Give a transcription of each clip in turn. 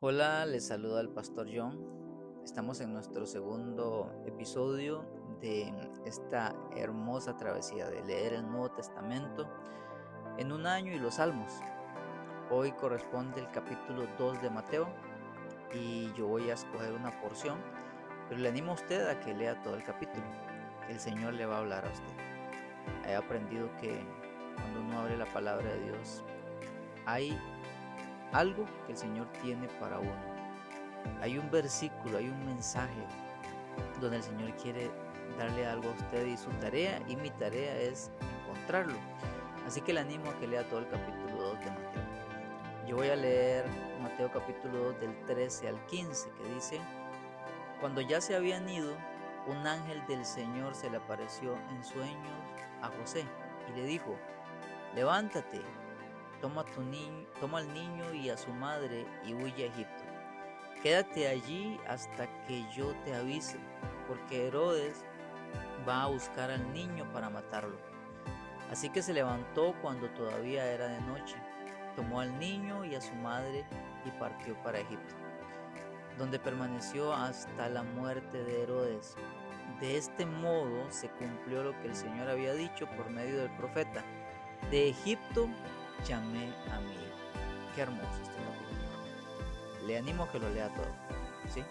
Hola, les saludo al Pastor John. Estamos en nuestro segundo episodio de esta hermosa travesía de leer el Nuevo Testamento en un año y los Salmos. Hoy corresponde el capítulo 2 de Mateo y yo voy a escoger una porción, pero le animo a usted a que lea todo el capítulo. El Señor le va a hablar a usted. He aprendido que cuando uno abre la palabra de Dios hay algo que el Señor tiene para uno. Hay un versículo, hay un mensaje donde el Señor quiere darle algo a usted, y su tarea y mi tarea es encontrarlo. Así que le animo a que lea todo el capítulo 2 de Mateo. Yo voy a leer Mateo capítulo 2 del 13 al 15, que dice: Cuando ya se habían ido, un ángel del Señor se le apareció en sueños a José y le dijo: Levántate, toma al niño y a su madre y huye a Egipto. Quédate allí hasta que yo te avise, porque Herodes va a buscar al niño para matarlo. Así que se levantó cuando todavía era de noche, tomó al niño y a su madre y partió para Egipto, donde permaneció hasta la muerte de Herodes. De este modo se cumplió lo que el Señor había dicho por medio del profeta: De Egipto llamé a mi hijo. Qué hermoso este capítulo. Le animo a que lo lea todo, ¿sí?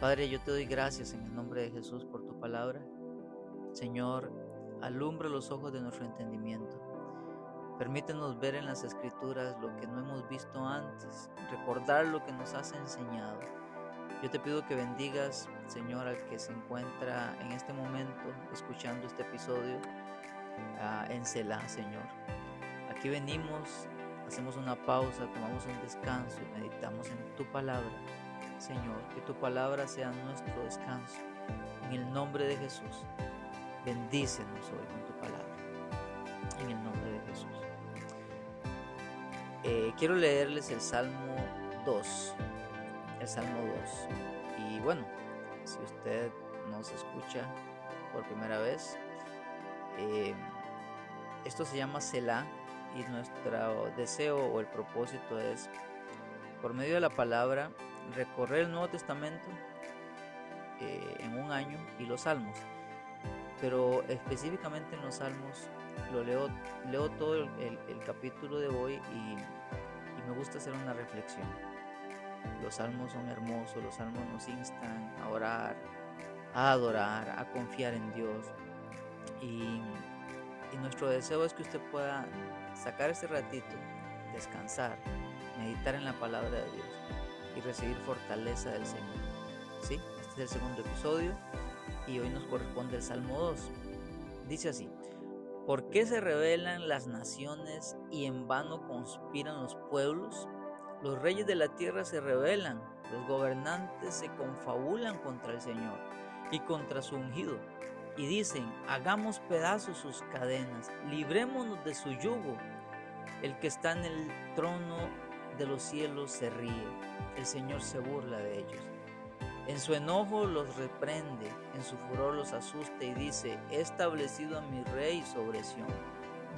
Padre, yo te doy gracias en el nombre de Jesús por tu palabra. Señor, alumbra los ojos de nuestro entendimiento. Permítenos ver en las Escrituras lo que no hemos visto antes, recordar lo que nos has enseñado. Yo te pido que bendigas, Señor, al que se encuentra en este momento escuchando este episodio en Selah, Señor. Aquí venimos, hacemos una pausa, tomamos un descanso y meditamos en tu palabra. Señor, que tu palabra sea nuestro descanso. En el nombre de Jesús, bendícenos hoy con tu palabra. En el nombre de Jesús. Quiero leerles el Salmo 2. El Salmo 2. Y bueno, si usted nos escucha por primera vez, esto se llama Selah. Y nuestro deseo o el propósito es, por medio de la palabra, recorrer el Nuevo Testamento en un año y los Salmos. Pero específicamente en los Salmos, leo todo el capítulo de hoy y me gusta hacer una reflexión. Los Salmos son hermosos, los Salmos nos instan a orar, a adorar, a confiar en Dios. Y nuestro deseo es que usted pueda sacar ese ratito, descansar, meditar en la palabra de Dios y recibir fortaleza del Señor. ¿Sí? Este es el segundo episodio y hoy nos corresponde el Salmo 2. Dice así: ¿Por qué se rebelan las naciones y en vano conspiran los pueblos? Los reyes de la tierra se rebelan, los gobernantes se confabulan contra el Señor y contra su ungido. Y dicen: hagamos pedazos sus cadenas, librémonos de su yugo. El que está en el trono de los cielos se ríe, el Señor se burla de ellos. En su enojo los reprende, en su furor los asusta y dice: he establecido a mi rey sobre Sion,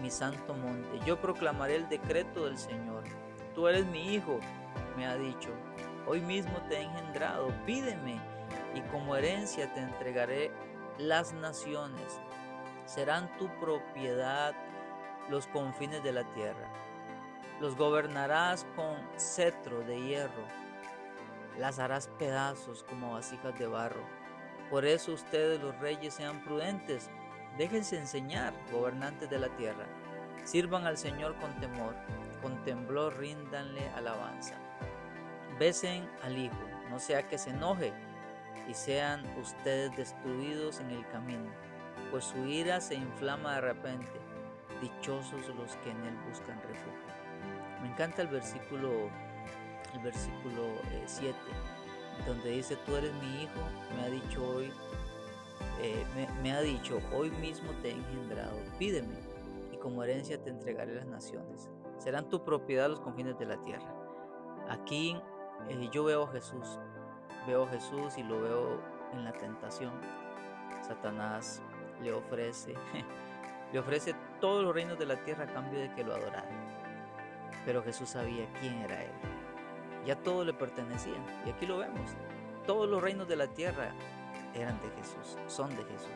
mi santo monte. Yo proclamaré el decreto del Señor. Tú eres mi hijo, me ha dicho, hoy mismo te he engendrado. Pídeme y como herencia te entregaré las naciones, serán tu propiedad los confines de la tierra. Los gobernarás con cetro de hierro, las harás pedazos como vasijas de barro. Por eso ustedes los reyes sean prudentes, déjense enseñar, gobernantes de la tierra. Sirvan al Señor con temor, con temblor ríndanle alabanza. Besen al Hijo, no sea que se enoje y sean ustedes destruidos en el camino, pues su ira se inflama de repente. Dichosos los que en él buscan refugio. Me encanta el versículo 7, donde dice: tú eres mi hijo, me ha dicho, hoy mismo te he engendrado. Pídeme y como herencia te entregaré las naciones, serán tu propiedad los confines de la tierra. Aquí yo veo a Jesús y lo veo en la tentación. Satanás le ofrece todos los reinos de la tierra a cambio de que lo adorara. Pero Jesús sabía quién era él. ya todo le pertenecía. Y aquí lo vemos, todos los reinos de la tierra eran de Jesús, son de Jesús.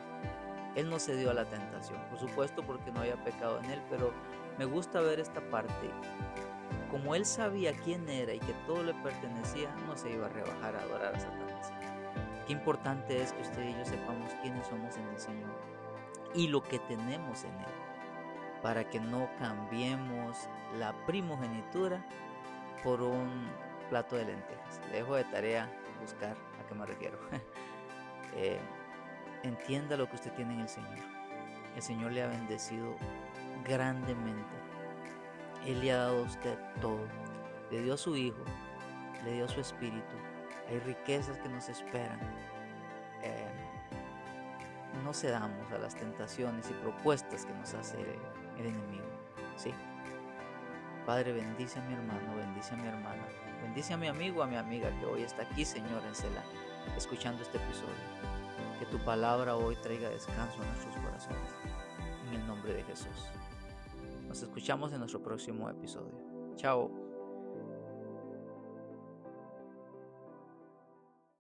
Él no cedió a la tentación, por supuesto, porque no había pecado en él, pero me gusta ver esta parte. Como él sabía quién era y que todo le pertenecía, no se iba a rebajar a adorar a Satanás. Qué importante es que usted y yo sepamos quiénes somos en el Señor y lo que tenemos en él, para que no cambiemos la primogenitura por un plato de lentejas. Le dejo de tarea buscar a qué me refiero. Entienda lo que usted tiene en el Señor. El Señor le ha bendecido grandemente. Él le ha dado a usted todo. Le dio a su Hijo, le dio a su Espíritu. Hay riquezas que nos esperan. No cedamos a las tentaciones y propuestas que nos hace el enemigo, ¿sí? Padre, bendice a mi hermano, bendice a mi hermana, bendice a mi amigo, a mi amiga que hoy está aquí, Señor, en Selah, escuchando este episodio. Que tu palabra hoy traiga descanso a nuestros corazones, en el nombre de Jesús. Nos escuchamos en nuestro próximo episodio. Chao.